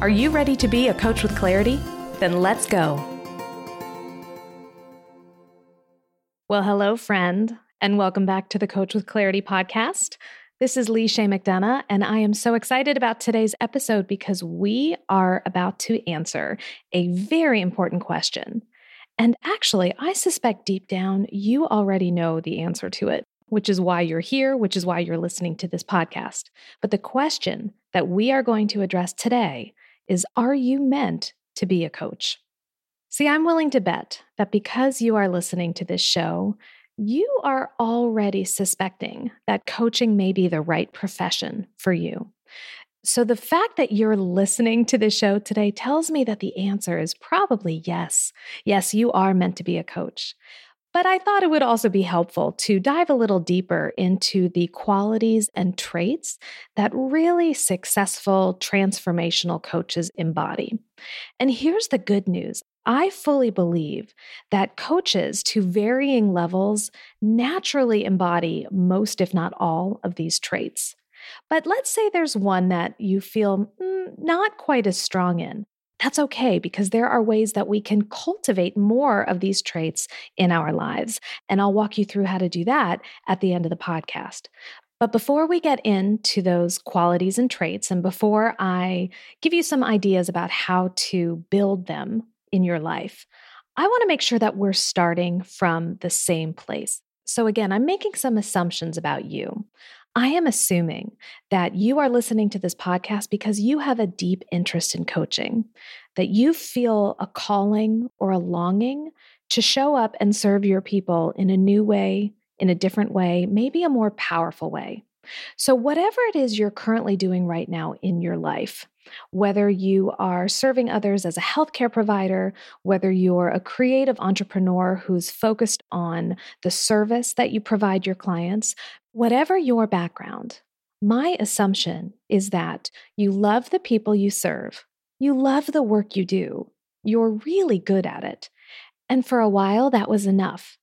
Are you ready to be a coach with clarity? Then let's go. Well, hello, friend, and welcome back to the Coach with Clarity Podcast. This is Lee Chea McDonough, and I am so excited about today's episode because we are about to answer a very important question. And actually, I suspect deep down, you already know the answer to it, which is why you're here, which is why you're listening to this podcast. But the question that we are going to address today is, are you meant to be a coach? See, I'm willing to bet that because you are listening to this show, you are already suspecting that coaching may be the right profession for you. So the fact that you're listening to this show today tells me that the answer is probably yes. Yes, you are meant to be a coach. But I thought it would also be helpful to dive a little deeper into the qualities and traits that really successful transformational coaches embody. And here's the good news. I fully believe that coaches to varying levels naturally embody most, if not all, of these traits. But let's say there's one that you feel not quite as strong in. That's okay, because there are ways that we can cultivate more of these traits in our lives. And I'll walk you through how to do that at the end of the podcast. But before we get into those qualities and traits, and before I give you some ideas about how to build them in your life, I want to make sure that we're starting from the same place. So again, I'm making some assumptions about you. I am assuming that you are listening to this podcast because you have a deep interest in coaching, that you feel a calling or a longing to show up and serve your people in a new way, in a different way, maybe a more powerful way. So whatever it is you're currently doing right now in your life, whether you are serving others as a healthcare provider, whether you're a creative entrepreneur who's focused on the service that you provide your clients, whatever your background, my assumption is that you love the people you serve, you love the work you do, you're really good at it. And for a while, that was enough.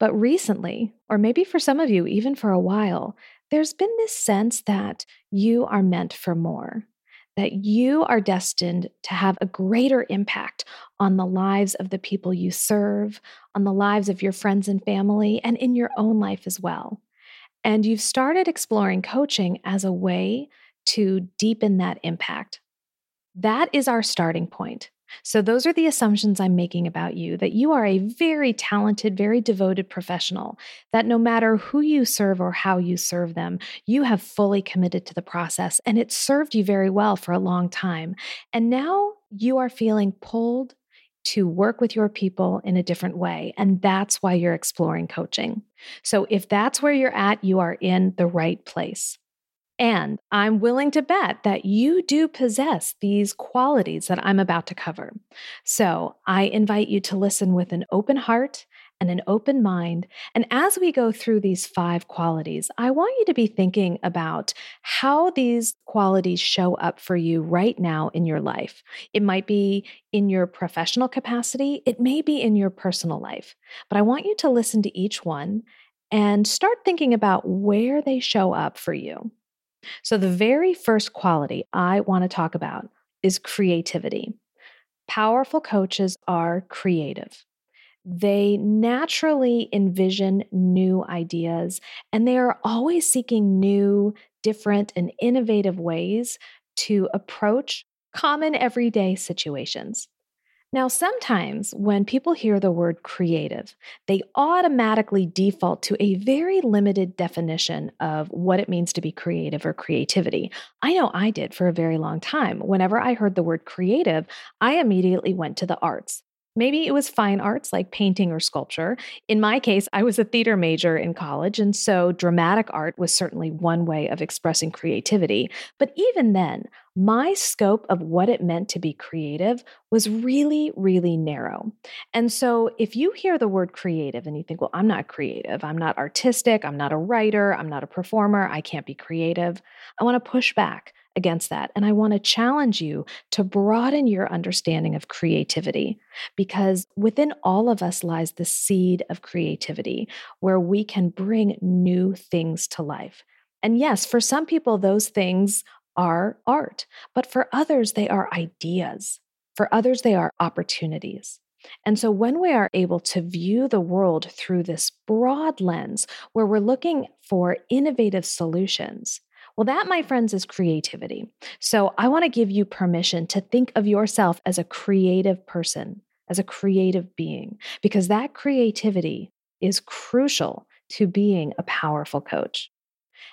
But recently, or maybe for some of you, even for a while, there's been this sense that you are meant for more, that you are destined to have a greater impact on the lives of the people you serve, on the lives of your friends and family, and in your own life as well. And you've started exploring coaching as a way to deepen that impact. That is our starting point. So those are the assumptions I'm making about you, that you are a very talented, very devoted professional, that no matter who you serve or how you serve them, you have fully committed to the process and it served you very well for a long time. And now you are feeling pulled to work with your people in a different way. And that's why you're exploring coaching. So if that's where you're at, you are in the right place. And I'm willing to bet that you do possess these qualities that I'm about to cover. So I invite you to listen with an open heart and an open mind. And as we go through these 5 qualities, I want you to be thinking about how these qualities show up for you right now in your life. It might be in your professional capacity. It may be in your personal life. But I want you to listen to each one and start thinking about where they show up for you. So the very first quality I want to talk about is creativity. Powerful coaches are creative. They naturally envision new ideas, and they are always seeking new, different, and innovative ways to approach common everyday situations. Now, sometimes when people hear the word creative, they automatically default to a very limited definition of what it means to be creative or creativity. I know I did for a very long time. Whenever I heard the word creative, I immediately went to the arts. Maybe it was fine arts like painting or sculpture. In my case, I was a theater major in college, and so dramatic art was certainly one way of expressing creativity. But even then, my scope of what it meant to be creative was really, really narrow. And so if you hear the word creative and you think, well, I'm not creative, I'm not artistic, I'm not a writer, I'm not a performer, I can't be creative, I want to push back against that. And I want to challenge you to broaden your understanding of creativity, because within all of us lies the seed of creativity where we can bring new things to life. And yes, for some people, those things are art, but for others, they are ideas. For others, they are opportunities. And so when we are able to view the world through this broad lens where we're looking for innovative solutions, well, that, my friends, is creativity. So I want to give you permission to think of yourself as a creative person, as a creative being, because that creativity is crucial to being a powerful coach.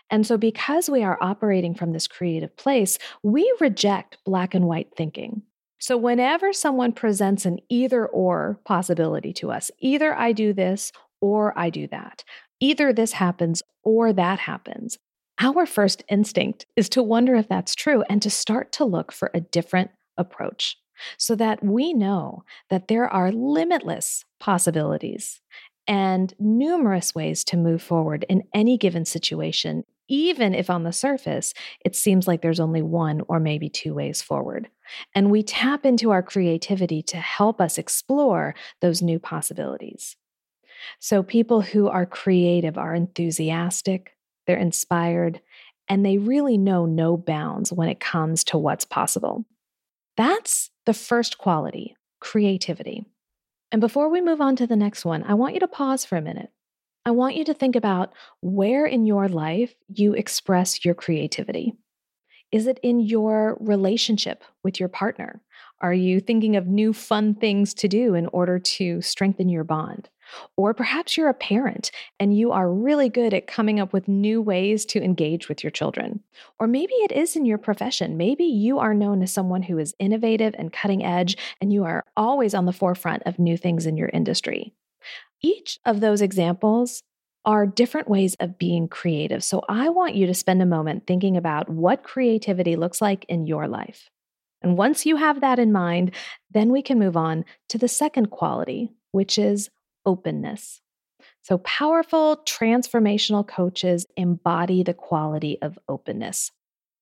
And so because we are operating from this creative place, we reject black and white thinking. So whenever someone presents an either-or possibility to us, either I do this or I do that, either this happens or that happens, our first instinct is to wonder if that's true and to start to look for a different approach so that we know that there are limitless possibilities and numerous ways to move forward in any given situation, even if on the surface, it seems like there's only one or maybe two ways forward. And we tap into our creativity to help us explore those new possibilities. So people who are creative are enthusiastic, they're inspired, and they really know no bounds when it comes to what's possible. That's the first quality, creativity. And before we move on to the next one, I want you to pause for a minute. I want you to think about where in your life you express your creativity. Is it in your relationship with your partner? Are you thinking of new fun things to do in order to strengthen your bond? Or perhaps you're a parent and you are really good at coming up with new ways to engage with your children. Or maybe it is in your profession. Maybe you are known as someone who is innovative and cutting edge, and you are always on the forefront of new things in your industry. Each of those examples are different ways of being creative. So I want you to spend a moment thinking about what creativity looks like in your life. And once you have that in mind, then we can move on to the second quality, which is openness. So powerful, transformational coaches embody the quality of openness.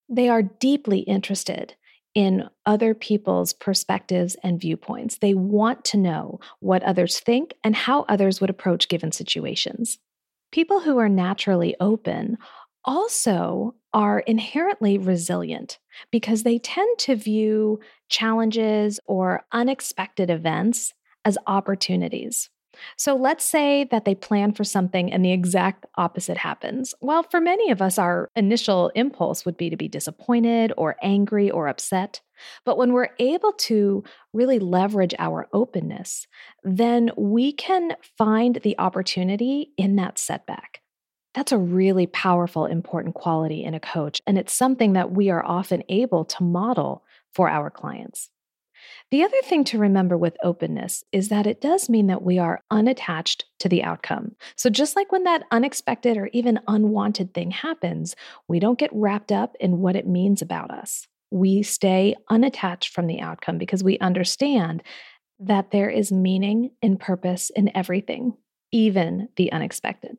They are deeply interested in other people's perspectives and viewpoints. They want to know what others think and how others would approach given situations. People who are naturally open also are inherently resilient because they tend to view challenges or unexpected events as opportunities. So let's say that they plan for something and the exact opposite happens. Well, for many of us, our initial impulse would be to be disappointed or angry or upset. But when we're able to really leverage our openness, then we can find the opportunity in that setback. That's a really powerful, important quality in a coach, and it's something that we are often able to model for our clients. The other thing to remember with openness is that it does mean that we are unattached to the outcome. So just like when that unexpected or even unwanted thing happens, we don't get wrapped up in what it means about us. We stay unattached from the outcome because we understand that there is meaning and purpose in everything, even the unexpected.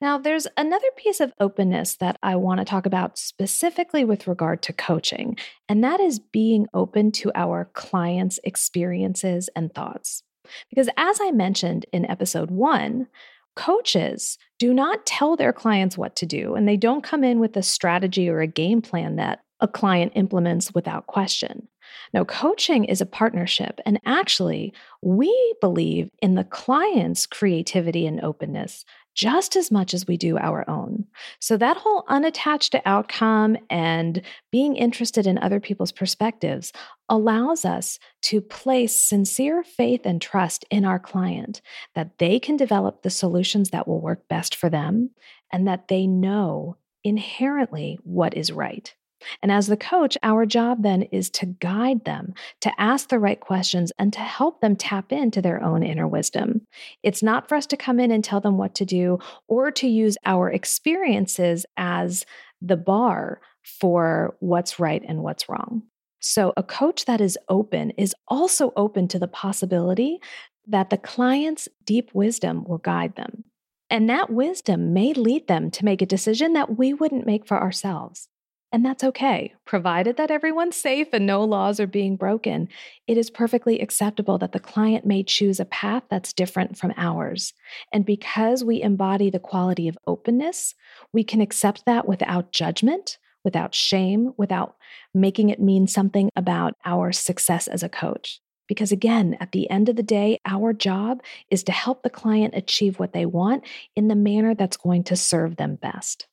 Now, there's another piece of openness that I want to talk about specifically with regard to coaching, and that is being open to our clients' experiences and thoughts. Because as I mentioned in episode 1, coaches do not tell their clients what to do, and they don't come in with a strategy or a game plan that a client implements without question. No, coaching is a partnership, and actually, we believe in the client's creativity and openness just as much as we do our own. So that whole unattached to outcome and being interested in other people's perspectives allows us to place sincere faith and trust in our client that they can develop the solutions that will work best for them and that they know inherently what is right. And as the coach, our job then is to guide them, to ask the right questions, and to help them tap into their own inner wisdom. It's not for us to come in and tell them what to do or to use our experiences as the bar for what's right and what's wrong. So a coach that is open is also open to the possibility that the client's deep wisdom will guide them. And that wisdom may lead them to make a decision that we wouldn't make for ourselves. And that's okay, provided that everyone's safe and no laws are being broken. It is perfectly acceptable that the client may choose a path that's different from ours. And because we embody the quality of openness, we can accept that without judgment, without shame, without making it mean something about our success as a coach. Because again, at the end of the day, our job is to help the client achieve what they want in the manner that's going to serve them best.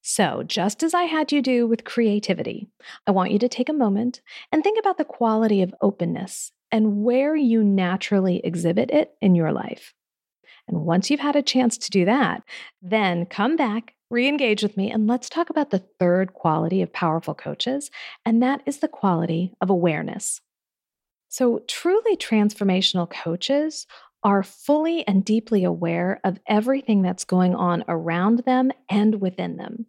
So just as I had you do with creativity, I want you to take a moment and think about the quality of openness and where you naturally exhibit it in your life. And once you've had a chance to do that, then come back, re-engage with me, and let's talk about the third quality of powerful coaches, and that is the quality of awareness. So truly transformational coaches are fully and deeply aware of everything that's going on around them and within them.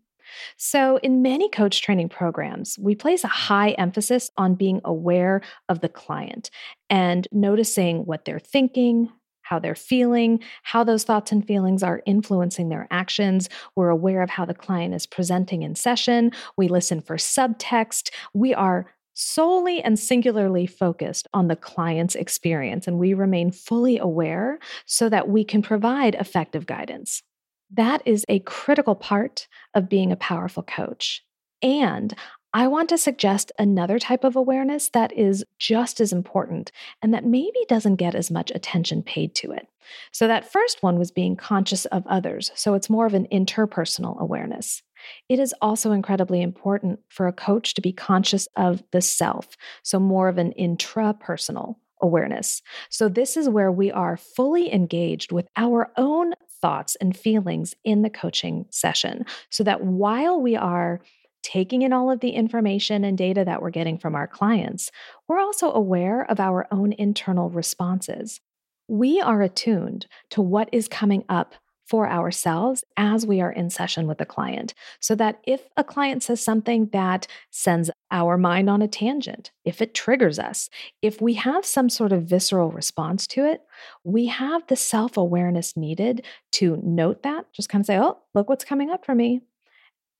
So in many coach training programs, we place a high emphasis on being aware of the client and noticing what they're thinking, how they're feeling, how those thoughts and feelings are influencing their actions. We're aware of how the client is presenting in session. We listen for subtext. We are solely and singularly focused on the client's experience, and we remain fully aware so that we can provide effective guidance. That is a critical part of being a powerful coach. And I want to suggest another type of awareness that is just as important and that maybe doesn't get as much attention paid to it. So that first one was being conscious of others. So it's more of an interpersonal awareness. It is also incredibly important for a coach to be conscious of the self. So more of an intrapersonal awareness. So this is where we are fully engaged with our own thoughts and feelings in the coaching session so that while we are taking in all of the information and data that we're getting from our clients, we're also aware of our own internal responses. We are attuned to what is coming up for ourselves as we are in session with the client, so that if a client says something that sends our mind on a tangent, if it triggers us, if we have some sort of visceral response to it, we have the self-awareness needed to note that, just kind of say, oh, look what's coming up for me.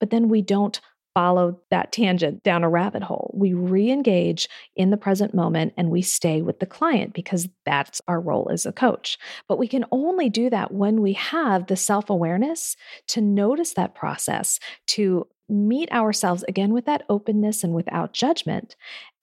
But then we don't follow that tangent down a rabbit hole. We re-engage in the present moment and we stay with the client because that's our role as a coach. But we can only do that when we have the self-awareness to notice that process, to meet ourselves again with that openness and without judgment,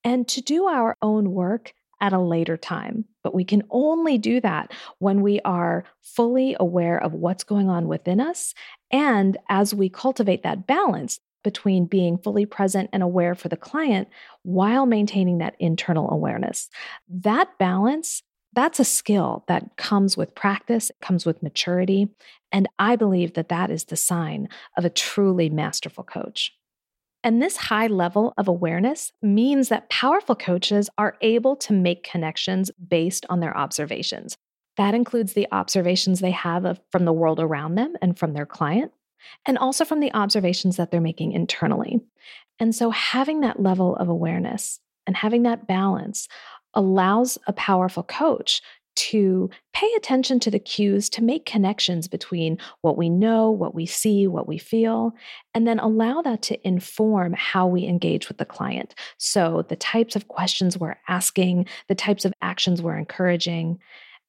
and to do our own work at a later time. But we can only do that when we are fully aware of what's going on within us. And as we cultivate that balance between being fully present and aware for the client while maintaining that internal awareness. That balance, that's a skill that comes with practice, it comes with maturity, and I believe that that is the sign of a truly masterful coach. And this high level of awareness means that powerful coaches are able to make connections based on their observations. That includes the observations they have from the world around them and from their client, and also from the observations that they're making internally. And so having that level of awareness and having that balance allows a powerful coach to pay attention to the cues, to make connections between what we know, what we see, what we feel, and then allow that to inform how we engage with the client. So the types of questions we're asking, the types of actions we're encouraging.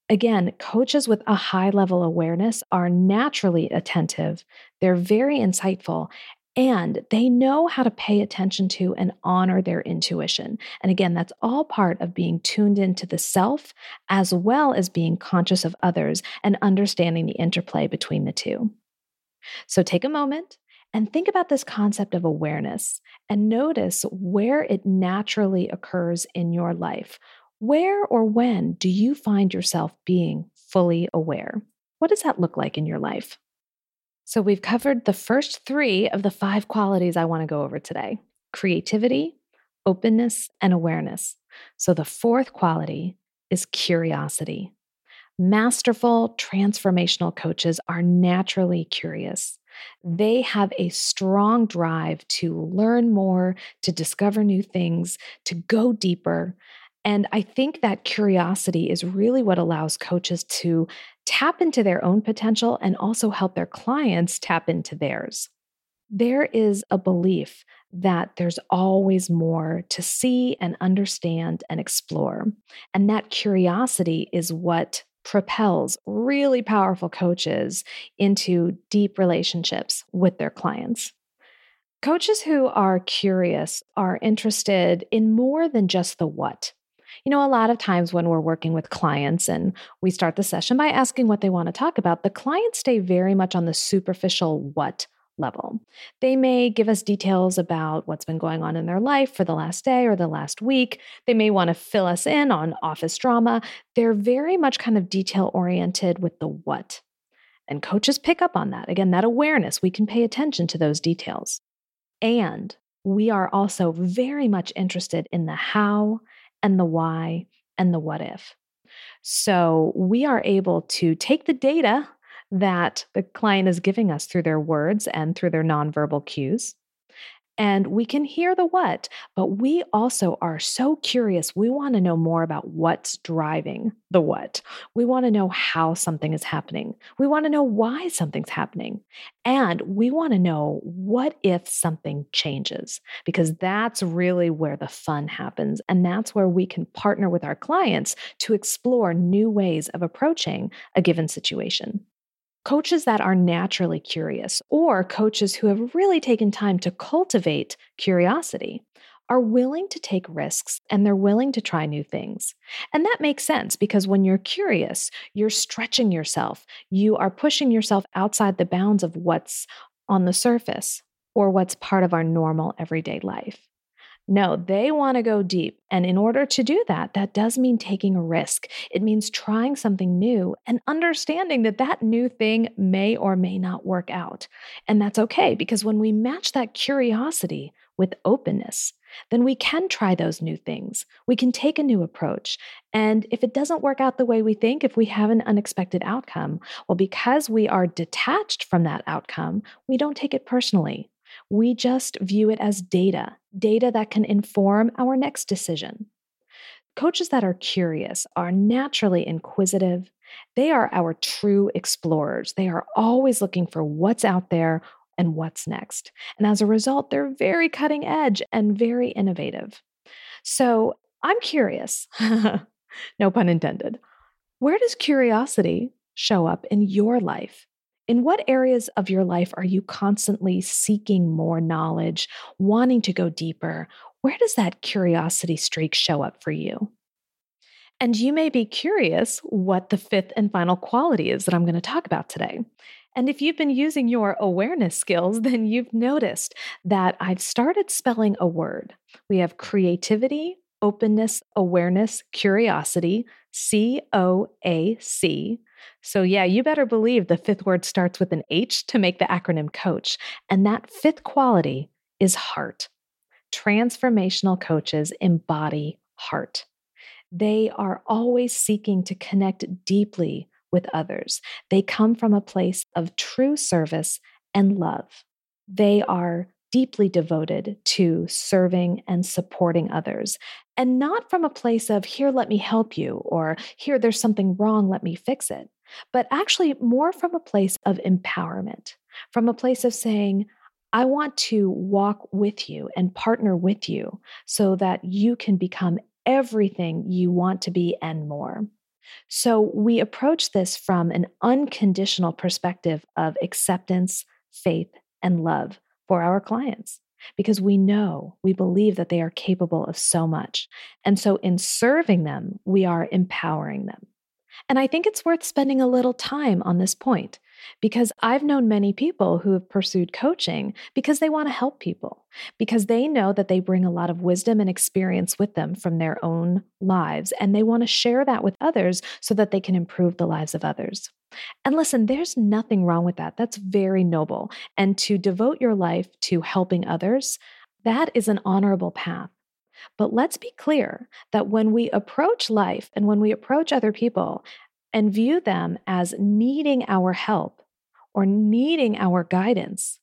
Again, coaches with a high level awareness are naturally attentive. They're very insightful and they know how to pay attention to and honor their intuition. And again, that's all part of being tuned into the self as well as being conscious of others and understanding the interplay between the two. So take a moment and think about this concept of awareness and notice where it naturally occurs in your life. Where or when do you find yourself being fully aware? What does that look like in your life? So we've covered the first three of the 5 qualities I want to go over today: creativity, openness, and awareness. So the fourth quality is curiosity. Masterful transformational coaches are naturally curious. They have a strong drive to learn more, to discover new things, to go deeper. And I think that curiosity is really what allows coaches to tap into their own potential and also help their clients tap into theirs. There is a belief that there's always more to see and understand and explore. And that curiosity is what propels really powerful coaches into deep relationships with their clients. Coaches who are curious are interested in more than just the what. You know, a lot of times when we're working with clients and we start the session by asking what they want to talk about, the clients stay very much on the superficial what level. They may give us details about what's been going on in their life for the last day or the last week. They may want to fill us in on office drama. They're very much kind of detail oriented with the what. And coaches pick up on that. Again, that awareness, we can pay attention to those details. And we are also very much interested in the how and the why and the what if. So we are able to take the data that the client is giving us through their words and through their nonverbal cues. And we can hear the what, but we also are so curious. We want to know more about what's driving the what. We want to know how something is happening. We want to know why something's happening. And we want to know what if something changes, because that's really where the fun happens. And that's where we can partner with our clients to explore new ways of approaching a given situation. Coaches that are naturally curious, or coaches who have really taken time to cultivate curiosity, are willing to take risks and they're willing to try new things. And that makes sense, because when you're curious, you're stretching yourself. You are pushing yourself outside the bounds of what's on the surface or what's part of our normal everyday life. No, they want to go deep. And in order to do that, that does mean taking a risk. It means trying something new and understanding that that new thing may or may not work out. And that's okay, because when we match that curiosity with openness, then we can try those new things. We can take a new approach. And if it doesn't work out the way we think, if we have an unexpected outcome, well, because we are detached from that outcome, we don't take it personally. We just view it as data that can inform our next decision. Coaches that are curious are naturally inquisitive. They are our true explorers. They are always looking for what's out there and what's next. And as a result, they're very cutting edge and very innovative. So I'm curious, no pun intended. Where does curiosity show up in your life? In what areas of your life are you constantly seeking more knowledge, wanting to go deeper? Where does that curiosity streak show up for you? And you may be curious what the fifth and final quality is that I'm going to talk about today. And if you've been using your awareness skills, then you've noticed that I've started spelling a word. We have creativity, openness, awareness, curiosity, COAC. So yeah, you better believe the fifth word starts with an H to make the acronym COACH. And that fifth quality is heart. Transformational coaches embody heart. They are always seeking to connect deeply with others. They come from a place of true service and love. They are deeply devoted to serving and supporting others, and not from a place of, here, let me help you, or here, there's something wrong, let me fix it, but actually more from a place of empowerment, from a place of saying, I want to walk with you and partner with you so that you can become everything you want to be and more. So we approach this from an unconditional perspective of acceptance, faith, and love for our clients, because we know, we believe that they are capable of so much. And so in serving them, we are empowering them. And I think it's worth spending a little time on this point, because I've known many people who have pursued coaching because they want to help people, because they know that they bring a lot of wisdom and experience with them from their own lives, and they want to share that with others so that they can improve the lives of others. And listen, there's nothing wrong with that. That's very noble. And to devote your life to helping others, That is an honorable path. But let's be clear that when we approach life and when we approach other people and view them as needing our help or needing our guidance,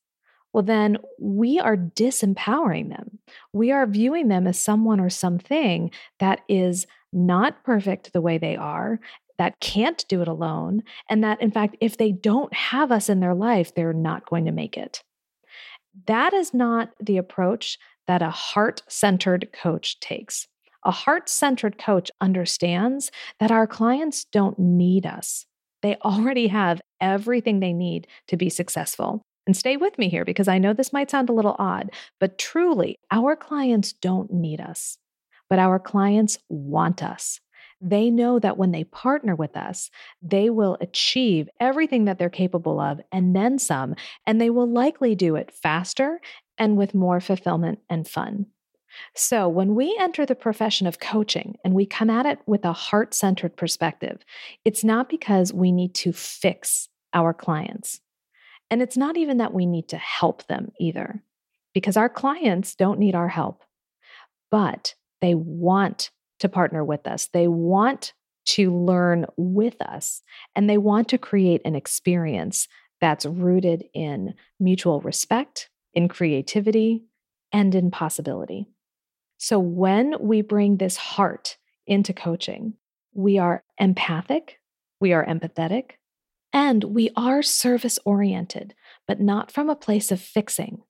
well, then we are disempowering them. We are viewing them as someone or something that is not perfect the way they are, that can't do it alone, and that, in fact, if they don't have us in their life, they're not going to make it. That is not the approach that a heart-centered coach takes. A heart-centered coach understands that our clients don't need us. They already have everything they need to be successful. And stay with me here because I know this might sound a little odd, but truly, our clients don't need us, but our clients want us. They know that when they partner with us, they will achieve everything that they're capable of and then some, and they will likely do it faster and with more fulfillment and fun. So when we enter the profession of coaching and we come at it with a heart-centered perspective, it's not because we need to fix our clients. And it's not even that we need to help them either, because our clients don't need our help, but they want to partner with us. They want to learn with us, and they want to create an experience that's rooted in mutual respect, in creativity, and in possibility. So when we bring this heart into coaching, we are empathic, we are empathetic, and we are service-oriented, but not from a place of fixing,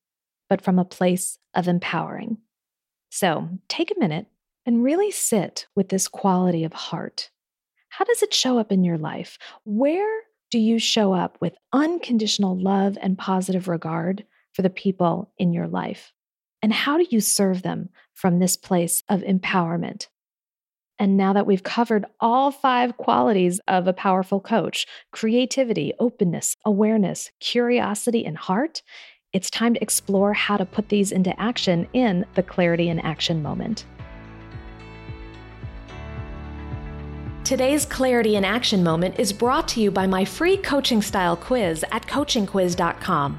but from a place of empowering. So take a minute and really sit with this quality of heart. How does it show up in your life? Where do you show up with unconditional love and positive regard for the people in your life? And how do you serve them from this place of empowerment? And now that we've covered all 5 qualities of a powerful coach, creativity, openness, awareness, curiosity, and heart, it's time to explore how to put these into action in the Clarity in Action moment. Today's Clarity in Action moment is brought to you by my free coaching style quiz at coachingquiz.com.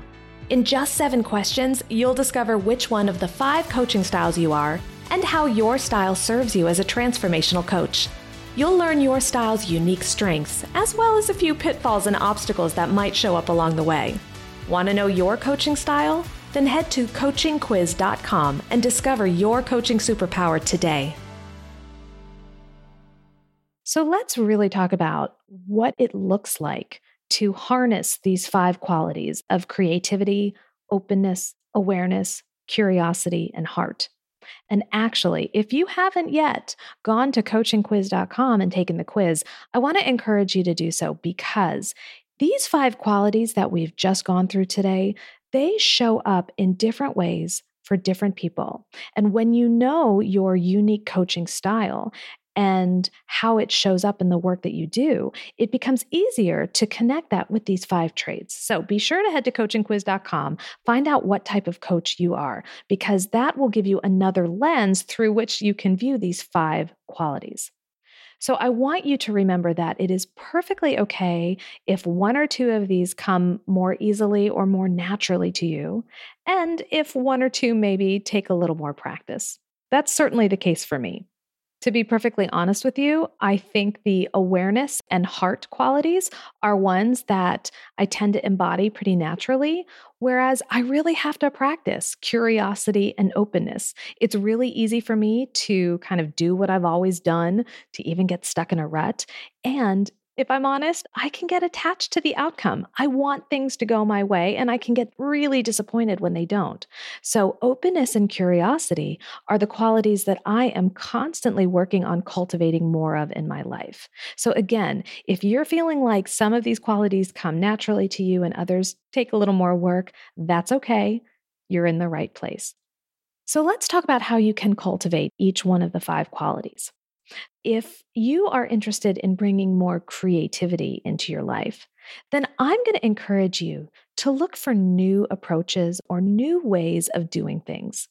In just 7 questions, you'll discover which one of the 5 coaching styles you are and how your style serves you as a transformational coach. You'll learn your style's unique strengths, as well as a few pitfalls and obstacles that might show up along the way. Want to know your coaching style? Then head to coachingquiz.com and discover your coaching superpower today. So let's really talk about what it looks like to harness these 5 qualities of creativity, openness, awareness, curiosity, and heart. And actually, if you haven't yet gone to coachingquiz.com and taken the quiz, I want to encourage you to do so because these 5 qualities that we've just gone through today, they show up in different ways for different people. And when you know your unique coaching style and how it shows up in the work that you do, it becomes easier to connect that with these 5 traits. So be sure to head to coachingquiz.com, find out what type of coach you are, because that will give you another lens through which you can view these 5 qualities. So I want you to remember that it is perfectly okay if one or two of these come more easily or more naturally to you, and if one or two maybe take a little more practice. That's certainly the case for me. To be perfectly honest with you, I think the awareness and heart qualities are ones that I tend to embody pretty naturally, whereas I really have to practice curiosity and openness. It's really easy for me to kind of do what I've always done, to even get stuck in a rut. And if I'm honest, I can get attached to the outcome. I want things to go my way, and I can get really disappointed when they don't. So openness and curiosity are the qualities that I am constantly working on cultivating more of in my life. So again, if you're feeling like some of these qualities come naturally to you and others take a little more work, that's okay. You're in the right place. So let's talk about how you can cultivate each one of the 5 qualities. If you are interested in bringing more creativity into your life, then I'm going to encourage you to look for new approaches or new ways of doing things.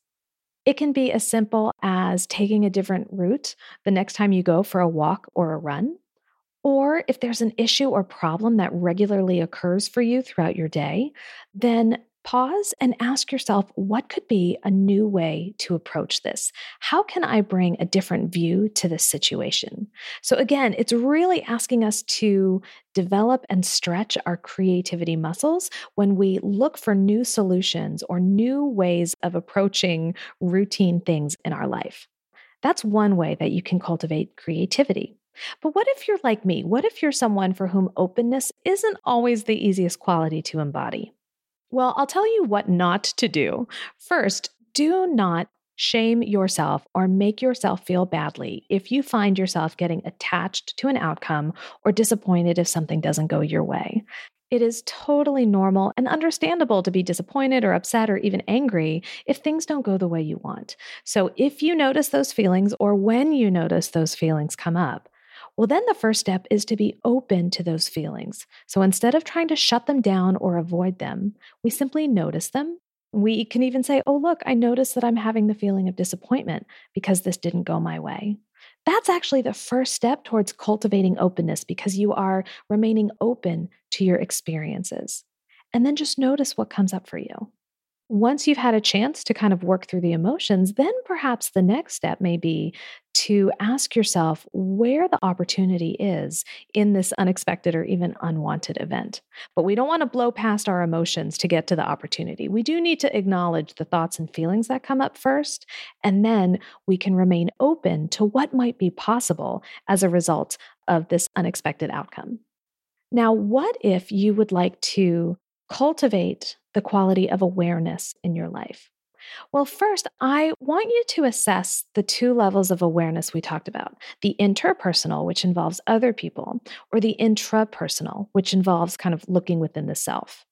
It can be as simple as taking a different route the next time you go for a walk or a run, or if there's an issue or problem that regularly occurs for you throughout your day, then Pause and ask yourself, what could be a new way to approach this? How can I bring a different view to this situation? So again, it's really asking us to develop and stretch our creativity muscles when we look for new solutions or new ways of approaching routine things in our life. That's one way that you can cultivate creativity. But what if you're like me? What if you're someone for whom openness isn't always the easiest quality to embody? Well, I'll tell you what not to do. First, do not shame yourself or make yourself feel badly if you find yourself getting attached to an outcome or disappointed if something doesn't go your way. It is totally normal and understandable to be disappointed or upset or even angry if things don't go the way you want. So if you notice those feelings or when you notice those feelings come up, well, then the first step is to be open to those feelings. So instead of trying to shut them down or avoid them, we simply notice them. We can even say, oh, look, I noticed that I'm having the feeling of disappointment because this didn't go my way. That's actually the first step towards cultivating openness because you are remaining open to your experiences. And then just notice what comes up for you. Once you've had a chance to kind of work through the emotions, then perhaps the next step may be to ask yourself where the opportunity is in this unexpected or even unwanted event. But we don't want to blow past our emotions to get to the opportunity. We do need to acknowledge the thoughts and feelings that come up first, and then we can remain open to what might be possible as a result of this unexpected outcome. Now, what if you would like to cultivate the quality of awareness in your life? Well, first, I want you to assess the two levels of awareness we talked about, the interpersonal, which involves other people, or the intrapersonal, which involves kind of looking within the self.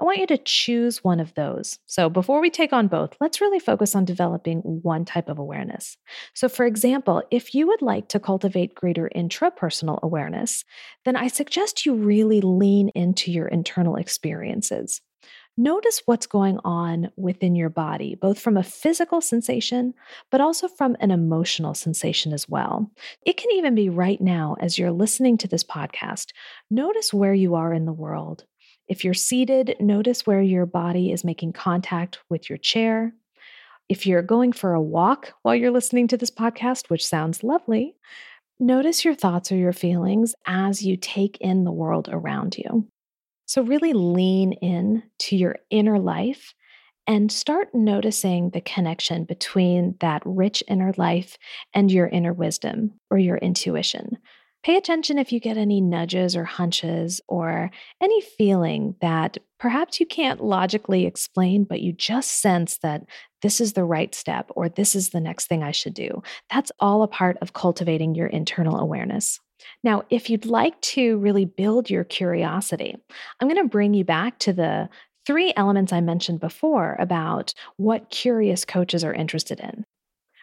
I want you to choose one of those. So before we take on both, let's really focus on developing one type of awareness. So for example, if you would like to cultivate greater intrapersonal awareness, then I suggest you really lean into your internal experiences. Notice what's going on within your body, both from a physical sensation, but also from an emotional sensation as well. It can even be right now as you're listening to this podcast. Notice where you are in the world. If you're seated, notice where your body is making contact with your chair. If you're going for a walk while you're listening to this podcast, which sounds lovely, notice your thoughts or your feelings as you take in the world around you. So really lean in to your inner life and start noticing the connection between that rich inner life and your inner wisdom or your intuition. Pay attention if you get any nudges or hunches or any feeling that perhaps you can't logically explain, but you just sense that this is the right step or this is the next thing I should do. That's all a part of cultivating your internal awareness. Now, if you'd like to really build your curiosity, I'm going to bring you back to the three elements I mentioned before about what curious coaches are interested in.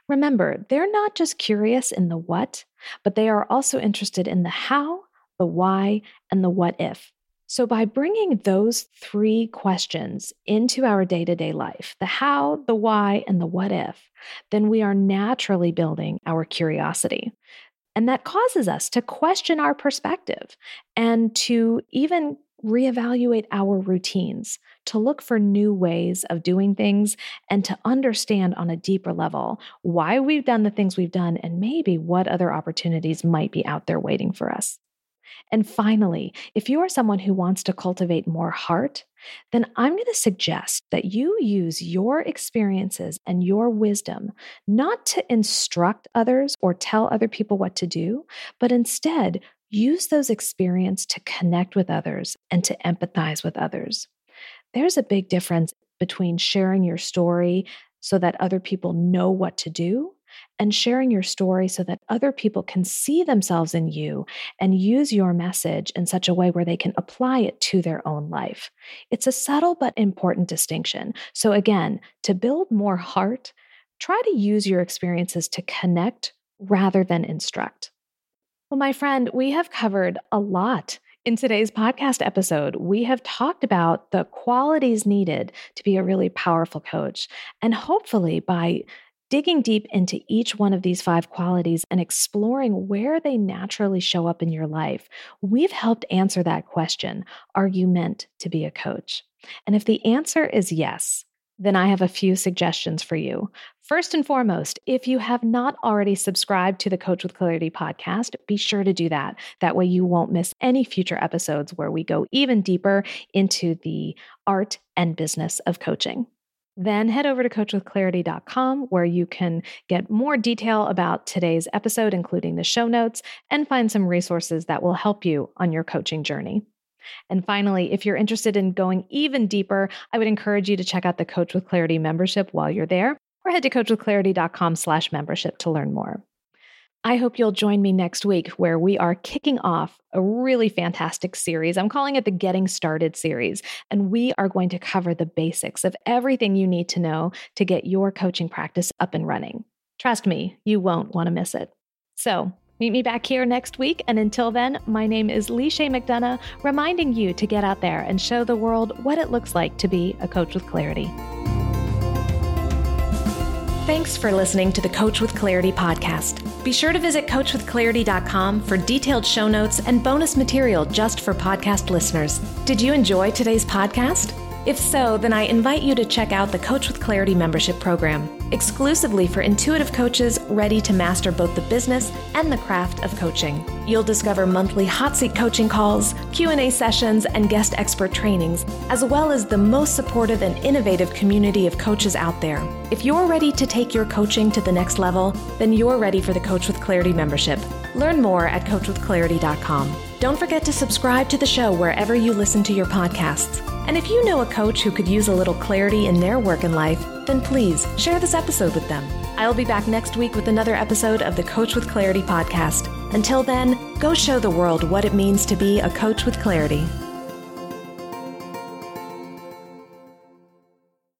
Remember, they're not just curious in the what, but they are also interested in the how, the why, and the what if. So by bringing those three questions into our day-to-day life, the how, the why, and the what if, then we are naturally building our curiosity. And that causes us to question our perspective and to even reevaluate our routines, to look for new ways of doing things, and to understand on a deeper level why we've done the things we've done and maybe what other opportunities might be out there waiting for us. And finally, if you are someone who wants to cultivate more heart, then I'm going to suggest that you use your experiences and your wisdom not to instruct others or tell other people what to do, but instead use those experiences to connect with others and to empathize with others. There's a big difference between sharing your story so that other people know what to do and sharing your story so that other people can see themselves in you and use your message in such a way where they can apply it to their own life. It's a subtle but important distinction. So again, to build more heart, try to use your experiences to connect rather than instruct. Well, my friend, we have covered a lot in today's podcast episode. We have talked about the qualities needed to be a really powerful coach. And hopefully by digging deep into each one of these five qualities and exploring where they naturally show up in your life, we've helped answer that question, are you meant to be a coach? And if the answer is yes, then I have a few suggestions for you. First and foremost, if you have not already subscribed to the Coach with Clarity podcast, be sure to do that. That way you won't miss any future episodes where we go even deeper into the art and business of coaching. Then head over to coachwithclarity.com where you can get more detail about today's episode, including the show notes, and find some resources that will help you on your coaching journey. And finally, if you're interested in going even deeper, I would encourage you to check out the Coach with Clarity membership while you're there, or head to coachwithclarity.com/membership to learn more. I hope you'll join me next week where we are kicking off a really fantastic series. I'm calling it the Getting Started series, and we are going to cover the basics of everything you need to know to get your coaching practice up and running. Trust me, you won't want to miss it. So meet me back here next week. And until then, my name is Lee Chea McDonough, reminding you to get out there and show the world what it looks like to be a coach with clarity. Thanks for listening to the Coach with Clarity podcast. Be sure to visit coachwithclarity.com for detailed show notes and bonus material just for podcast listeners. Did you enjoy today's podcast? If so, then I invite you to check out the Coach with Clarity membership program, exclusively for intuitive coaches ready to master both the business and the craft of coaching. You'll discover monthly hot seat coaching calls, Q&A sessions, and guest expert trainings, as well as the most supportive and innovative community of coaches out there. If you're ready to take your coaching to the next level, then you're ready for the Coach with Clarity membership. Learn more at coachwithclarity.com. Don't forget to subscribe to the show wherever you listen to your podcasts. And if you know a coach who could use a little clarity in their work and life, then please share this episode with them. I'll be back next week with another episode of the Coach with Clarity podcast. Until then, go show the world what it means to be a coach with clarity.